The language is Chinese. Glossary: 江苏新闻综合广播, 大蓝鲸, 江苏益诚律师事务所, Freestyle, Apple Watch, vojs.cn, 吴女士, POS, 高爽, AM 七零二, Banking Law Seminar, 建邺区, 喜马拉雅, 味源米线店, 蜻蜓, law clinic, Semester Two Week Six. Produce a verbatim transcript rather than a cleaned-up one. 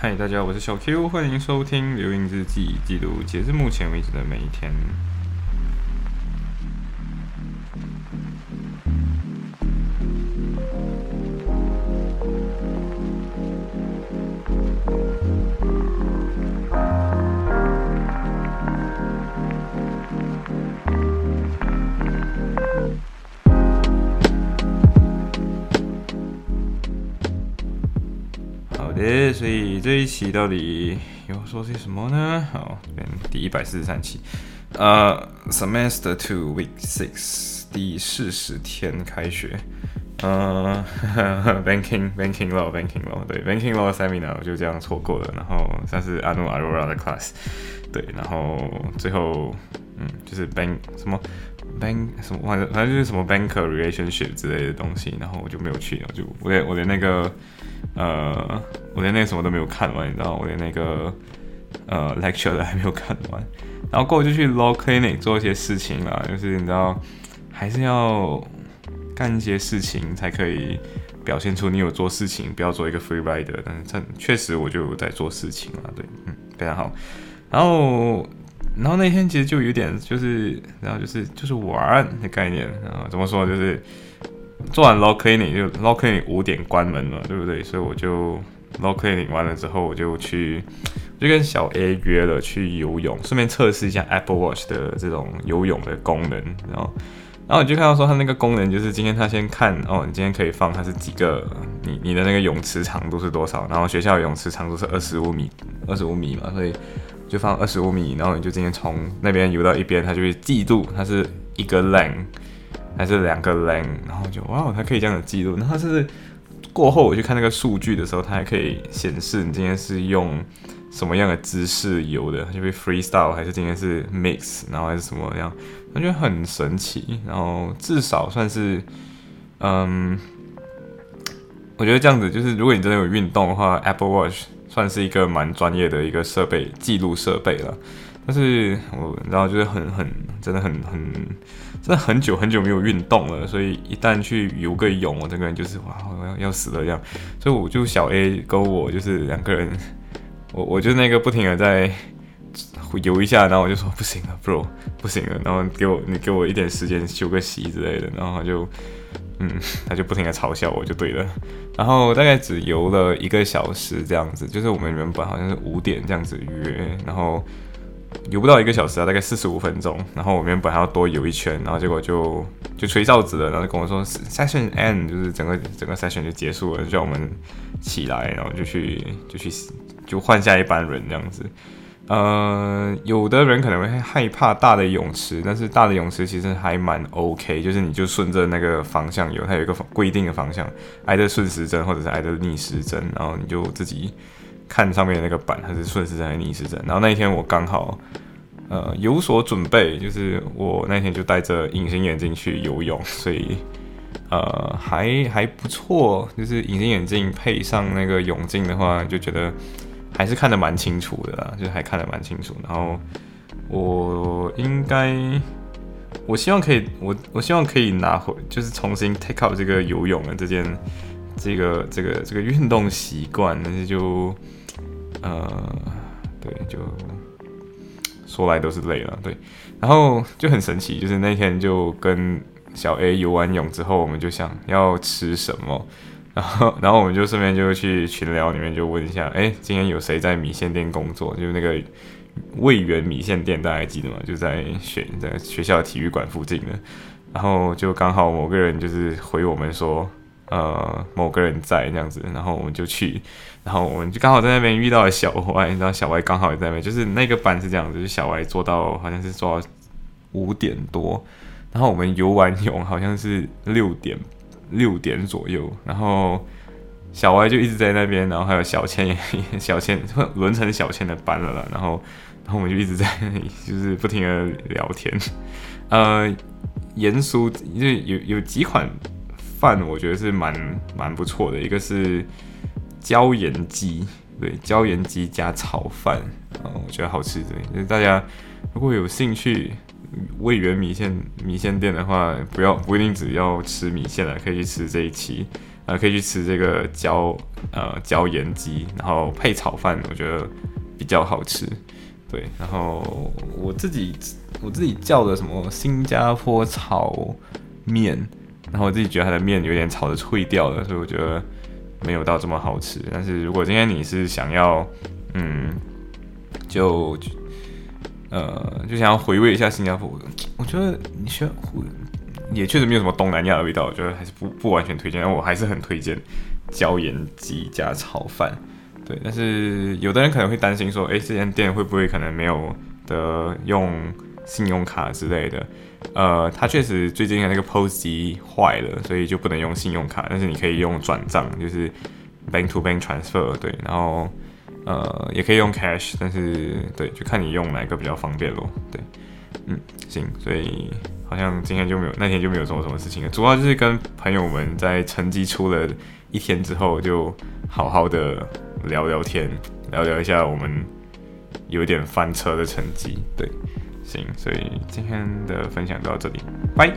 嗨，大家，我是小 Q， 欢迎收听流行日记，记录截至目前为止的每一天。所以这一期到底有说些什么呢？好，这边第一百四十三期，呃、uh, ，Semester Two Week Six 第四十天开学，呃、uh, ，Banking Banking Law Banking Law 对 Banking Law Seminar 我就这样错过了，然后算是阿努阿罗拉的 class， 对，然后最后嗯就是 Bank 什么 Bank 什么反正反正就是什么 Banker Relationship 之类的东西，然后我就没有去，我就我连我连那个。呃，我连那个什么都没有看完，你知道，我连那个呃 lecture 都还没有看完，然后过后就去 law clinic 做一些事情啦，就是你知道，还是要干一些事情才可以表现出你有做事情，不要做一个 free rider。但是确实我就有在做事情啦，对，嗯，非常好。然后，然后那天其实就有点就是，然后就是就是玩的概念啊，怎么说就是。做完 law clinic 就 law clinic 五点关门嘛，对不对？所以我就 law clinic 完了之后，我就去，我就跟小 A 约了去游泳，顺便测试一下 Apple Watch 的这种游泳的功能。然后，然后我就看到说它那个功能就是今天他先看哦，你今天可以放它是几个，你你的那个泳池长度是多少？然后学校的泳池长度是二十五米，二十五米嘛，所以就放二十五米，然后你就今天从那边游到一边，它就会记住它是一个 length。还是两个 lane， 然后就哇，它可以这样的记录。然后是过后我去看那个数据的时候，它还可以显示你今天是用什么样的姿势游的，就比如 freestyle 还是今天是 mix， 然后还是什么样，我觉得很神奇。然后至少算是，嗯，我觉得这样子就是，如果你真的有运动的话 ，Apple Watch 算是一个蛮专业的一个设备，记录设备了。但是我然后就是很很真的很很真的很久很久没有运动了，所以一旦去游个泳，我整个人就是哇我要要死了这样。所以我就小 A 跟我就是两个人，我我就那个不停的在游一下，然后我就说不行了 ，bro 不行了，然后给我你给我一点时间休个息之类的，然后他就嗯他就不停的嘲笑我就对了。然后大概只游了一个小时这样子，就是我们原本好像是五点这样子约，然后。游不到一个小时啊，大概四十五分钟。然后我原本还要多游一圈，然后结果就就吹哨子了，然后就跟我说 session end， 就是整个整个 session 就结束了，就叫我们起来，然后就去就去就换下一班人这样子。呃，有的人可能会害怕大的泳池，但是大的泳池其实还蛮 OK， 就是你就顺着那个方向游，它有一个规定的方向，挨着顺时针或者是挨着逆时针，然后你就自己。看上面的那个板，它是顺时针还是逆时针？然后那一天我刚好，呃，有所准备，就是我那天就戴着隐形眼镜去游泳，所以呃还还不错。就是隐形眼镜配上那个泳镜的话，就觉得还是看得蛮清楚的啦，就是还看得蛮清楚。然后我应该，我希望可以，我我希望可以拿回，就是重新 take up 这个游泳的这件这个这个这个运动习惯，但是就。呃，对，就说来都是累了，对。然后就很神奇，就是那天就跟小 A 游完泳之后，我们就想要吃什么，然后然后我们就顺便就去群聊里面就问一下，哎，今天有谁在米线店工作？就是那个味源米线店，大家还记得吗？就在学在学校的体育馆附近的。然后就刚好某个人就是回我们说。呃，某个人在这样子，然后我们就去，然后我们就刚好在那边遇到了小 Y， 然后小 Y 刚好也在那边，就是那个班是这样子，就是小 Y 做到好像是做到五点多，然后我们游完泳好像是六点六点左右，然后小 Y 就一直在那边，然后还有小千也小千轮成小千的班了啦，然后然后我们就一直在那里就是不停的聊天，呃，严肃就有有几款。饭我觉得是蛮蛮不错的，一个是椒盐鸡，对，椒盐鸡加炒饭，嗯，我觉得好吃。对，就是大家如果有兴趣味源米线米线店的话，不要不一定只要吃米线啦，可以去吃这一期呃，可以去吃这个椒呃椒盐鸡，然后配炒饭，我觉得比较好吃。对，然后我自己我自己叫的什么新加坡炒面，然后我自己觉得它的面有点炒得脆掉了，所以我觉得没有到这么好吃。但是如果今天你是想要嗯就呃就想要回味一下新加坡，我觉得你需要也确实没有什么东南亚的味道，我觉得还是 不, 不完全推荐，但我还是很推荐椒盐鸡加炒饭。对，但是有的人可能会担心说，哎、欸，这间店会不会可能没有的用信用卡之类的？呃，它确实最近的那个 P O S 机坏了，所以就不能用信用卡，但是你可以用转账，就是 bank to bank transfer。对，然后呃也可以用 cash， 但是对，就看你用哪一个比较方便咯。对，嗯，行，所以。好像今天就没有，那天就没有做什么事情了。主要就是跟朋友们在成绩出了一天之后，就好好的聊聊天，聊聊一下我们有点翻车的成绩。对，行，所以今天的分享就到这里，拜。